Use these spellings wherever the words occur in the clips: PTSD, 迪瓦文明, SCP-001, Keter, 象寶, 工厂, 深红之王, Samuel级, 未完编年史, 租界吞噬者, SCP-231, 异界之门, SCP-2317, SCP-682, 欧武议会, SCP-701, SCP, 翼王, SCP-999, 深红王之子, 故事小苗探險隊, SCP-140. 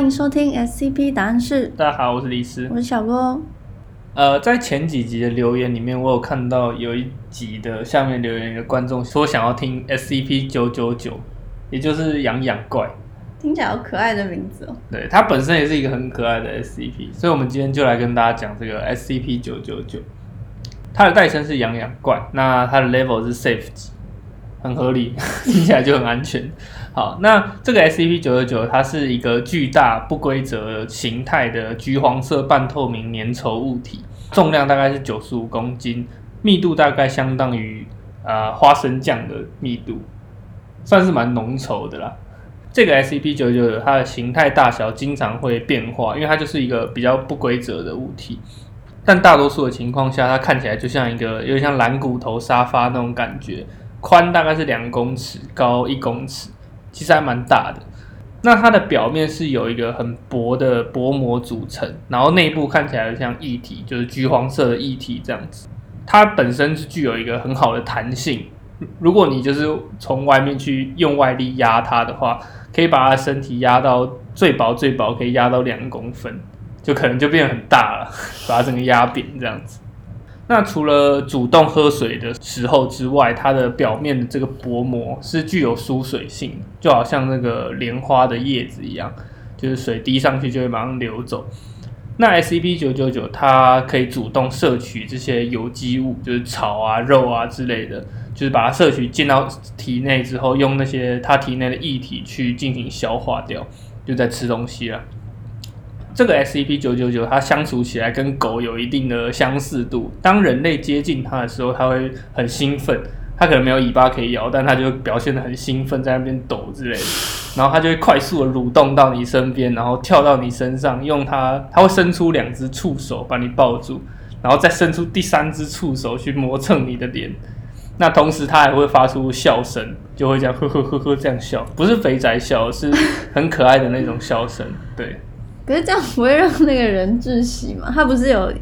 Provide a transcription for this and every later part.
欢迎收听 SCP 答案室。大家好，我是李斯，我是小波。在前几集的留言里面，我有看到有一集的下面留言的观众说想要听 SCP-999， 也就是痒痒怪。听起来好可爱的名字哦。对，它本身也是一个很可爱的 SCP， 所以我们今天就来跟大家讲这个 SCP-999。它的代称是痒痒怪，那它的 level 是 Safe 级，很合理，听起来就很安全。好，那这个 SCP-999 它是一个巨大不规则形态的橘黄色半透明粘稠物体，重量大概是95公斤，密度大概相当于花生酱的密度，算是蛮浓稠的啦。这个 SCP-999 它的形态大小经常会变化，因为它就是一个比较不规则的物体，但大多数的情况下它看起来就像一个有点像蓝骨头沙发那种感觉，宽大概是2公尺，高1公尺，其实还蛮大的。那它的表面是有一个很薄的薄膜组成，然后内部看起来像液体，就是橘黄色的液体这样子。它本身是具有一个很好的弹性，如果你就是从外面去用外力压它的话，可以把它的身体压到最薄最薄，可以压到2公分，就可能就变得很大了，把它整个压扁这样子。那除了主动喝水的时候之外，它的表面的这个薄膜是具有疏水性，就好像那个莲花的叶子一样，就是水滴上去就会马上流走。那 SCP-999 它可以主动摄取这些有机物，就是草啊、肉啊之类的，就是把它摄取进到体内之后，用那些它体内的液体去进行消化掉，就在吃东西啦。这个 SCP-999 它相处起来跟狗有一定的相似度，当人类接近它的时候，它会很兴奋，它可能没有尾巴可以摇，但它就会表现得很兴奋，在那边抖之类的，然后它就会快速的蠕动到你身边，然后跳到你身上，用它会伸出2只触手把你抱住，然后再伸出第3只触手去磨蹭你的脸。那同时它还会发出笑声，就会这样呵呵呵呵这样笑，不是肥宅笑，是很可爱的那种笑声。对，可是这样不会让那个人窒息吗？它不是有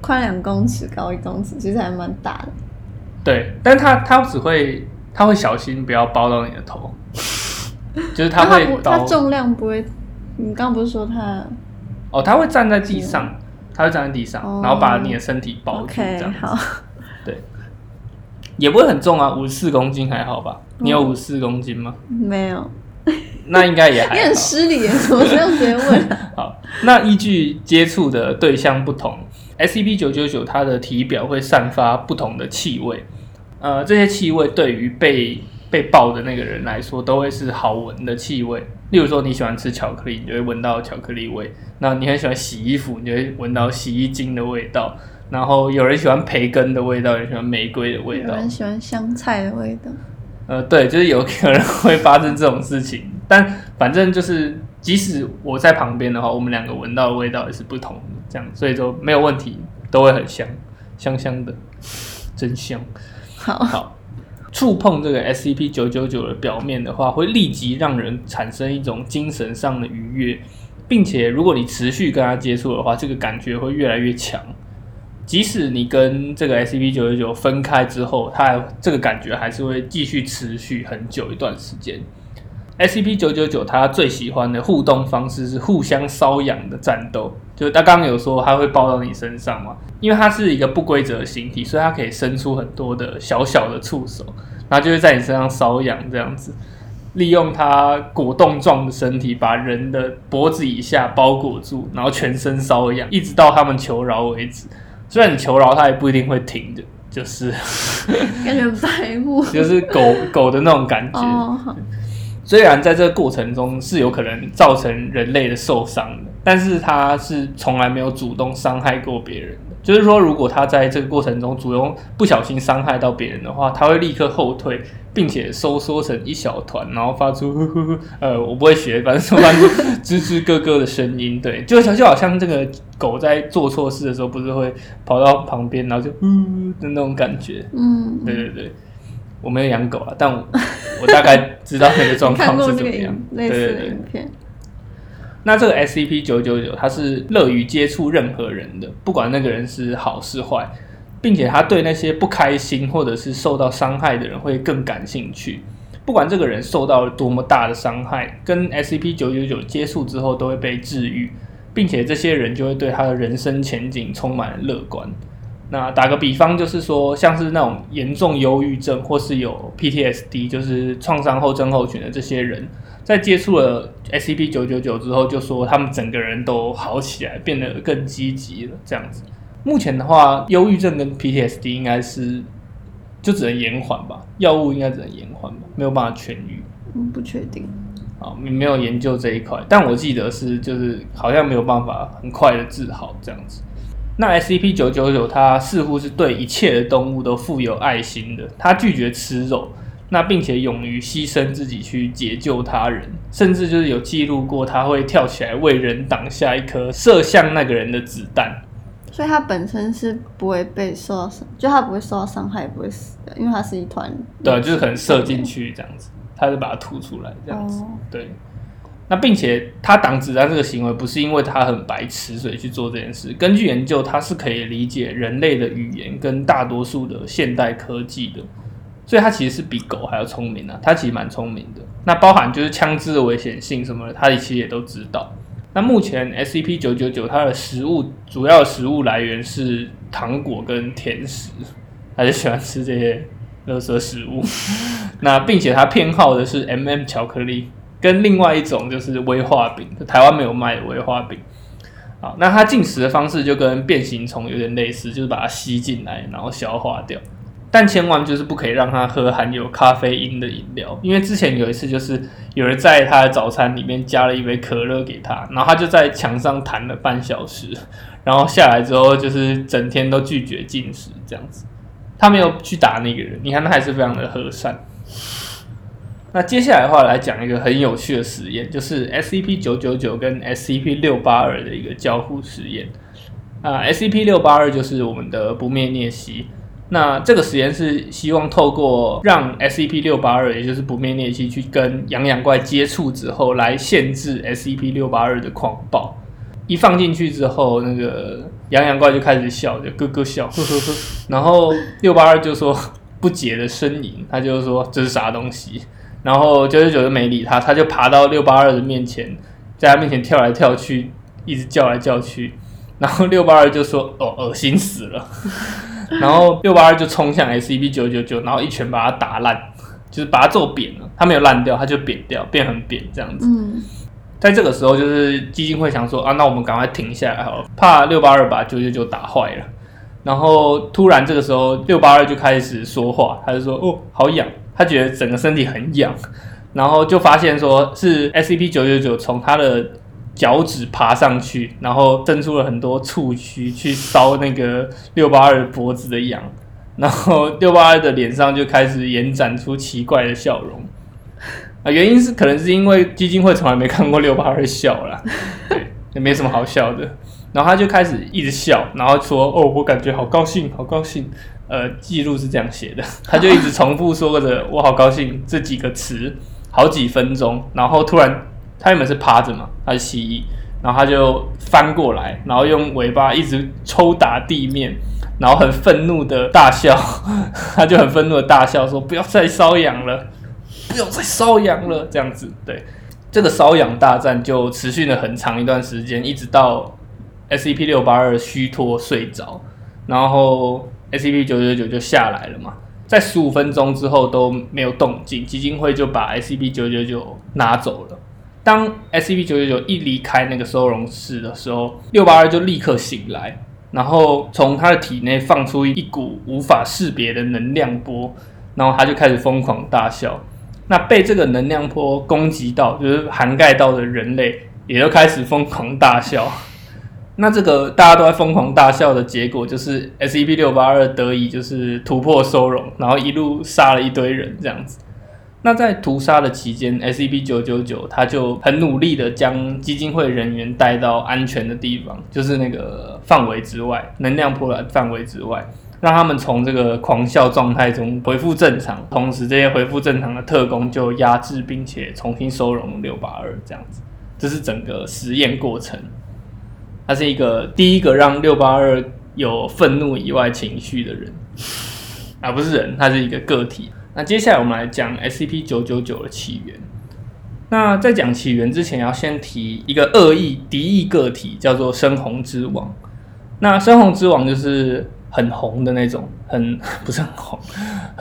宽2公尺，高1公尺，其实还蛮大的。对，但它它会小心不要包到你的头，就是它会它重量不会。你刚不是说它？哦，它会站在地上，然后把你的身体包住这样子。Okay， 好，对，也不会很重啊，54公斤还好吧？你有54公斤吗？没有。那应该也还好。你很失礼耶，怎么这样直接问啊？好，那依据接触的对象不同， SCP-999 它的体表会散发不同的气味，这些气味对于被抱的那个人来说都会是好闻的气味。例如说你喜欢吃巧克力，你就会闻到巧克力味，那你很喜欢洗衣服，你就会闻到洗衣精的味道，然后有人喜欢培根的味道，有人喜欢玫瑰的味道，有人喜欢香菜的味道。对，就是有可能会发生这种事情，但反正就是，即使我在旁边的话，我们2个闻到的味道也是不同的，这样，所以说没有问题，都会很香，香香的，真香。好，触碰这个 SCP-999 的表面的话，会立即让人产生一种精神上的愉悦，并且如果你持续跟它接触的话，这个感觉会越来越强。即使你跟这个 SCP-999 分开之后，它这个感觉还是会继续持续很久一段时间。SCP-999 它最喜欢的互动方式是互相搔痒的战斗，就它刚刚有说它会抱到你身上嘛，因为它是一个不规则的形体，所以它可以伸出很多的小小的触手，然后就会在你身上搔痒这样子，利用它果冻状的身体把人的脖子以下包裹住，然后全身搔痒，一直到他们求饶为止。虽然你求饶，它也不一定会停的，就是感觉白目，就是狗的那种感觉。虽然在这个过程中是有可能造成人类的受伤的，但是它是从来没有主动伤害过别人的。就是说，如果它在这个过程中主动不小心伤害到别人的话，它会立刻后退，并且收缩成一小团，然后发出呵呵呵我不会学，反正发出吱吱咯咯的声音。对，就好像这个狗在做错事的时候，不是会跑到旁边，然后就的那种感觉。嗯，对对对。我没有养狗啦，但 我大概知道那个状况是怎么样。对对对。那这个 SCP-999 它是乐于接触任何人的，不管那个人是好是坏，并且它对那些不开心或者是受到伤害的人会更感兴趣。不管这个人受到了多么大的伤害，跟 SCP-999 接触之后都会被治愈，并且这些人就会对他的人生前景充满了乐观。那打个比方，就是说像是那种严重忧郁症或是有 PTSD 就是创伤后症候群的这些人，在接触了 SCP-999 之后，就说他们整个人都好起来，变得更积极了这样子。目前的话，忧郁症跟 PTSD 应该是就只能延缓吧，药物应该只能延缓吧，没有办法痊愈。不确定。好，没有研究这一块，但我记得是就是好像没有办法很快的治好这样子。那 SCP-999 它似乎是对一切的动物都富有爱心的，它拒绝吃肉，那并且勇于牺牲自己去解救他人，甚至就是有记录过它会跳起来为人挡下一颗射向那个人的子弹。所以它本身是不会被受到伤，就它不会受到伤害，也不会死的，因为它是一团。对，就是可能射进去这样子，它就把它吐出来这样子。对。那并且他挡子弹这个行为不是因为他很白痴所以去做这件事，根据研究他是可以理解人类的语言跟大多数的现代科技的，所以他其实是比狗还要聪明啊，他其实蛮聪明的。那包含就是枪支的危险性什么的，他其实也都知道。那目前 SCP-999 它的食物主要的食物来源是糖果跟甜食，他就喜欢吃这些垃圾食物那并且他偏好的是 巧克力跟另外一种就是威化饼，台湾没有卖的威化饼。好，那它进食的方式就跟变形虫有点类似，就是把它吸进来然后消化掉，但千万就是不可以让它喝含有咖啡因的饮料，因为之前有一次就是有人在它的早餐里面加了一杯可乐给它，然后它就在墙上弹了半小时，然后下来之后就是整天都拒绝进食这样子。他没有去打那个人，你看他还是非常的和善。那接下来的话来讲一个很有趣的实验，就是 SCP-999 跟 SCP-682 的一个交互实验。SCP-682 就是我们的不灭颞蜥。那这个实验是希望透过让 SCP-682 也就是不灭颞蜥去跟痒痒怪接触之后，来限制 SCP-682 的狂暴。一放进去之后，那个痒痒怪就开始笑，就咯咯笑，呵呵呵。然后682就说不解的呻吟，他就说这是啥东西。然后999就没理他，他就爬到682的面前，在他面前跳来跳去，一直叫来叫去。然后682就说：“哦，恶心死了。”然后682就冲向 SCP-999， 然后一拳把它打烂，就是把它揍扁了。它没有烂掉，它就扁掉，变很扁这样子。在这个时候，就是基金会想说：“啊，那我们赶快停下来好了，怕682把999打坏了。”然后突然这个时候，682就开始说话，他就说：“哦，好痒。”他觉得整个身体很痒，然后就发现说是 SCP-999 从他的脚趾爬上去，然后伸出了很多触须去搔那个682脖子的痒，然后682的脸上就开始延展出奇怪的笑容。原因是可能是因为基金会从来没看过682笑啦，对，也没什么好笑的。然后他就开始一直笑，然后说：“哦，我感觉好高兴，好高兴。”记录是这样写的，他就一直重复说着“我好高兴”这几个词好几分钟，然后突然他原本是趴着嘛，他是蜥蜴，然后他就翻过来，然后用尾巴一直抽打地面，然后很愤怒的大笑，他就很愤怒的大笑说：“不要再瘙痒了，不要再瘙痒了。”这样子，对，这个瘙痒大战就持续了很长一段时间，一直到 SCP-682 虚脱睡着，然后。SCP-999 就下来了嘛，在15分钟之后都没有动静，基金会就把 SCP-999 拿走了。当 SCP-999 一离开那个收容室的时候，682就立刻醒来，然后从他的体内放出一股无法识别的能量波，然后他就开始疯狂大笑。那被这个能量波攻击到，就是涵盖到的人类也都开始疯狂大笑。那这个大家都在疯狂大笑的结果，就是 SCP-682 得以就是突破收容，然后一路杀了一堆人这样子。那在屠杀的期间 ，SCP-999 他就很努力的将基金会人员带到安全的地方，就是那个范围之外，能量波的范围之外，让他们从这个狂笑状态中恢复正常。同时，这些恢复正常的特工就压制并且重新收容682这样子。这是整个实验过程。他是一个第一个让682有愤怒以外情绪的人，啊，不是人，他是一个个体。那接下来我们来讲 SCP-999 的起源。那在讲起源之前，要先提一个恶意敌意个体，叫做深红之王。那深红之王就是很红的那种，很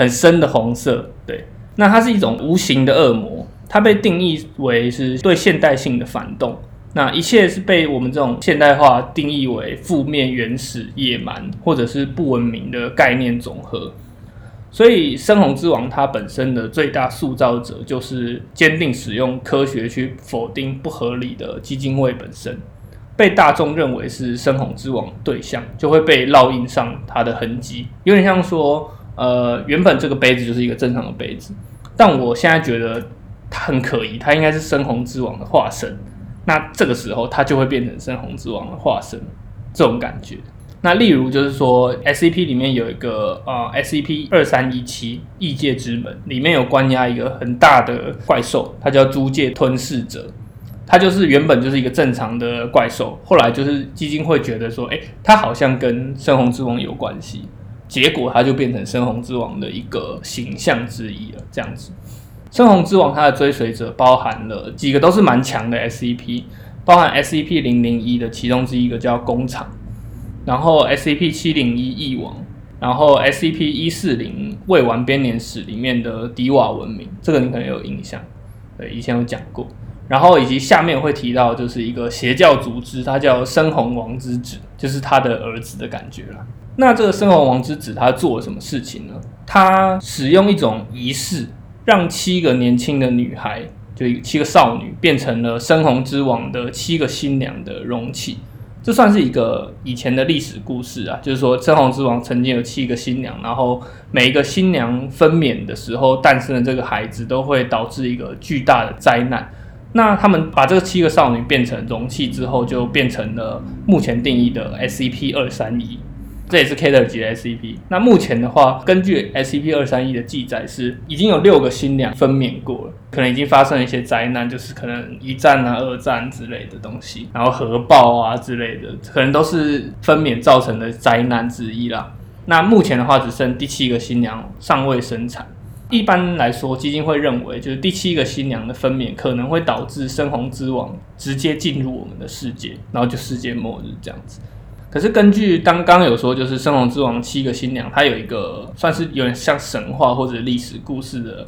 深的红色。对，那它是一种无形的恶魔，它被定义为是对现代性的反动。那一切是被我们这种现代化定义为负面、原始、野蛮或者是不文明的概念总和。所以深红之王他本身的最大塑造者就是坚定使用科学去否定不合理的基金会本身，被大众认为是深红之王对象，就会被烙印上他的痕迹。有点像说原本这个杯子就是一个正常的杯子，但我现在觉得它很可疑，它应该是深红之王的化身，那这个时候它就会变成深红之王的化身，这种感觉。那例如就是说 SCP 里面有一个SCP-2317 异界之门，里面有关押一个很大的怪兽，它叫租界吞噬者。它就是原本就是一个正常的怪兽，后来就是基金会觉得说它好像跟深红之王有关系，结果它就变成深红之王的一个形象之一了，这样子。深红之王它的追随者包含了几个都是蛮强的 SCP， 包含 SCP-001 的其中之一个叫工厂，然后 SCP-701 翼王，然后 SCP-140 未完编年史里面的迪瓦文明，这个你可能有印象，对，以前有讲过。然后以及下面会提到就是一个邪教组织，它叫深红王之子，就是他的儿子的感觉啦。那这个深红王之子他做了什么事情呢？他使用一种仪式，让7个年轻的女孩，就7个少女，变成了深红之王的7个新娘的容器。这算是一个以前的历史故事啊，就是说深红之王曾经有7个新娘，然后每一个新娘分娩的时候诞生的这个孩子都会导致一个巨大的灾难。那他们把这7个少女变成容器之后，就变成了目前定义的 SCP-231， 这也是 Keter 级的 SCP。 那目前的话，根据 SCP-231 的记载是已经有6个新娘分娩过了，可能已经发生了一些灾难，就是可能1战啊、2战之类的东西，然后核爆啊之类的，可能都是分娩造成的灾难之一啦。那目前的话，只剩第7个新娘尚未生产。一般来说，基金会认为就是第7个新娘的分娩可能会导致深红之王直接进入我们的世界，然后就世界末日这样子。可是根据刚有说，就是深红之王7个新娘，它有一个算是有点像神话或者历史故事的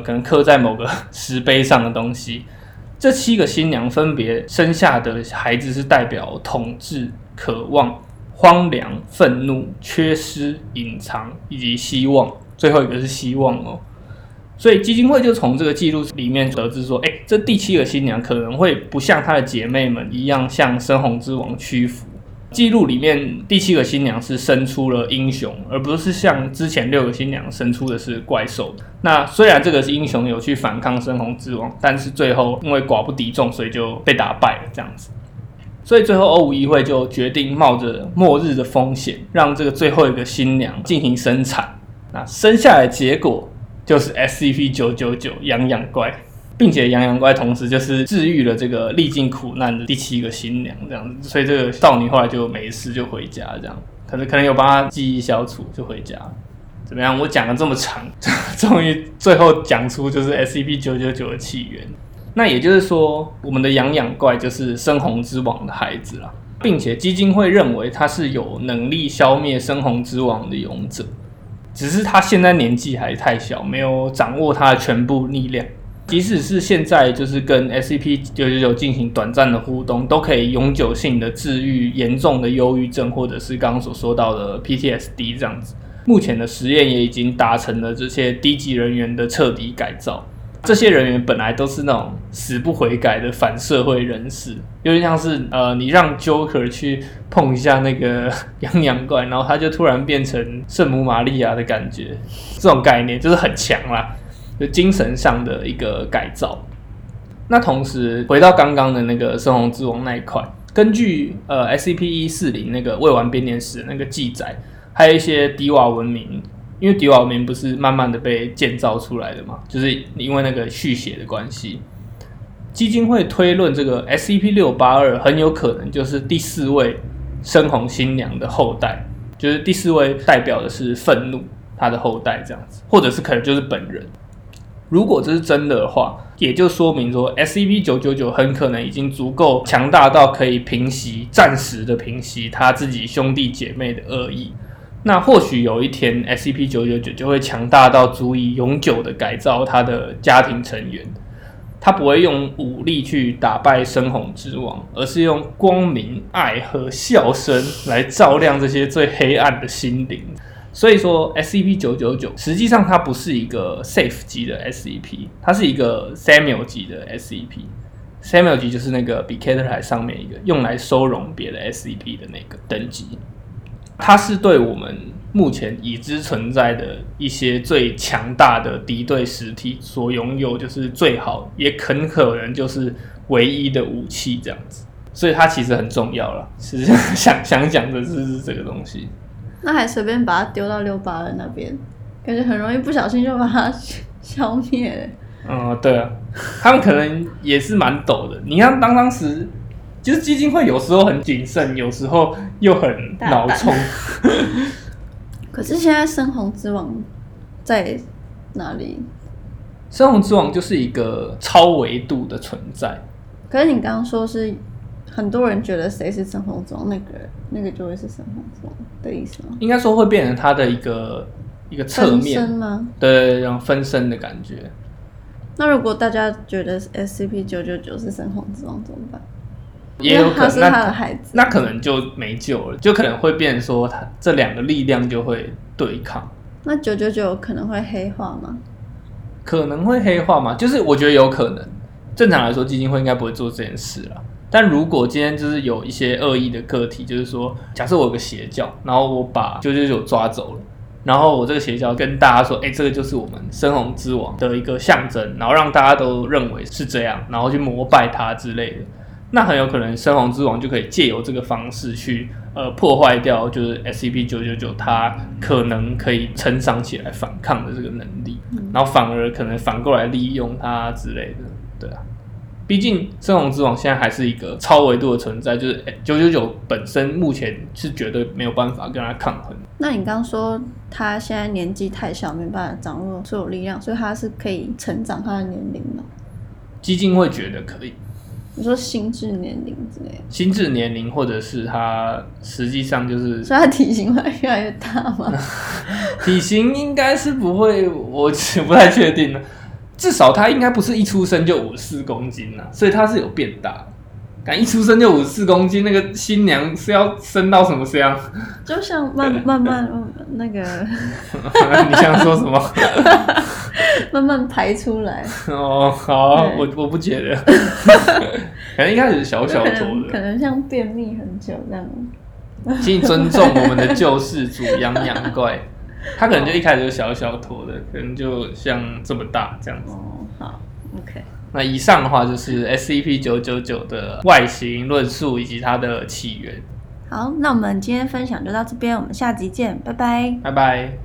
可能刻在某个石碑上的东西。这7个新娘分别生下的孩子是代表统治、渴望、荒凉、愤怒、缺失、隐藏以及希望，最后一个是希望哦。所以基金会就从这个记录里面得知说，这第7个新娘可能会不像她的姐妹们一样向深红之王屈服。记录里面第7个新娘是生出了英雄，而不是像之前6个新娘生出的是怪兽。那虽然这个英雄有去反抗深红之王，但是最后因为寡不敌众，所以就被打败了这样子。所以最后欧武议会就决定冒着末日的风险，让这个最后一个新娘进行生产。那生下来的结果就是 SCP-999 痒痒怪，并且痒痒怪同时就是治愈了这个历尽苦难的第7个新娘这样子，所以这个少女后来就没事就回家这样，可能有帮她记忆消除就回家。怎么样？我讲了这么长，终于最后讲出就是 SCP-999 的起源。那也就是说，我们的痒痒怪就是深红之王的孩子啦，并且基金会认为他是有能力消灭深红之王的勇者。只是他现在年纪还太小，没有掌握他的全部力量。即使是现在就是跟 SCP-999 进行短暂的互动，都可以永久性的治愈严重的忧郁症，或者是刚刚所说到的 PTSD 这样子。目前的实验也已经达成了这些低级人员的彻底改造。这些人员本来都是那种死不悔改的反社会人士，有点像是你让 Joker 去碰一下那个痒痒怪，然后他就突然变成圣母玛利亚的感觉，这种概念就是很强啦，就精神上的一个改造。那同时回到刚刚的那个深红之王那一块，根据SCP-140 那个未完编年史那个记载，还有一些迪瓦文明。因为迪瓦文明不是慢慢的被建造出来的嘛，就是因为那个续写的关系，基金会推论这个 SCP-682 很有可能就是第4位深红新娘的后代，就是第4位代表的是愤怒，他的后代这样子，或者是可能就是本人。如果这是真的的话，也就说明说 SCP-999 很可能已经足够强大到可以平息，暂时的平息他自己兄弟姐妹的恶意。那或许有一天 SCP-999 就会强大到足以永久的改造他的家庭成员，他不会用武力去打败深红之王，而是用光明、爱和笑声来照亮这些最黑暗的心灵。所以说 SCP-999 实际上它不是一个 SAFE 级的 SCP， 它是一个 Samuel 级的 SCP。 Samuel 级就是那个比 Keter 还上面一个用来收容别的 SCP 的那个等级，它是对我们目前已知存在的一些最强大的敌对实体所拥有，就是最好也很可能就是唯一的武器这样子，所以它其实很重要啦。其实想讲的是这个东西。那还随便把它丢到682人那边，感觉很容易不小心就把它消灭了。嗯，对啊，他们可能也是蛮抖的。你看当时，就是基金会有时候很谨慎，有时候又很脑冲。可是现在深红之王在哪里？深红之王就是一个超维度的存在。可是你刚刚说是。很多人觉得谁是深红之王，那个就会是深红之王的意思吗？应该说会变成他的一个侧面分身吗？对，然后分身的感觉。那如果大家觉得 SCP-999 是深红之王怎么办？也有可能他是他的孩子，那可能就没救了，就可能会变成说他这两个力量就会对抗。那999可能会黑化吗？可能会黑化吗？就是我觉得有可能。正常来说，基金会应该不会做这件事啦。但如果今天就是有一些恶意的个体，就是说假设我有个邪教，然后我把999抓走了，然后我这个邪教跟大家说这个就是我们深红之王的一个象征，然后让大家都认为是这样，然后去膜拜它之类的，那很有可能深红之王就可以借由这个方式去破坏掉就是 SCP-999 它可能可以成长起来反抗的这个能力，然后反而可能反过来利用它之类的。对啊，毕竟深红之王现在还是一个超维度的存在，就是999本身目前是绝对没有办法跟他抗衡。那你刚说他现在年纪太小，没办法掌握所有力量，所以他是可以成长他的年龄吗？基金会觉得可以。你说心智年龄之类的？心智年龄，或者是他实际上就是……所以他体型会越来越大吗？体型应该是不会，我不太确定了。至少他应该不是一出生就54公斤啦，所以他是有变大。敢一出生就54公斤，那个新娘是要生到什么样？就像慢慢那个，你想说什么？慢慢排出来。哦，好，我不觉得，可能一开始小小坨的，可能像便秘很久这样。请尊重我们的救世主洋洋怪。他可能就一开始就小小坨的，可能就像这么大这样子。哦，好 ，OK。那以上的话就是 SCP-999 的外形论述以及它的起源。好，那我们今天分享就到这边，我们下集见，拜拜，拜拜。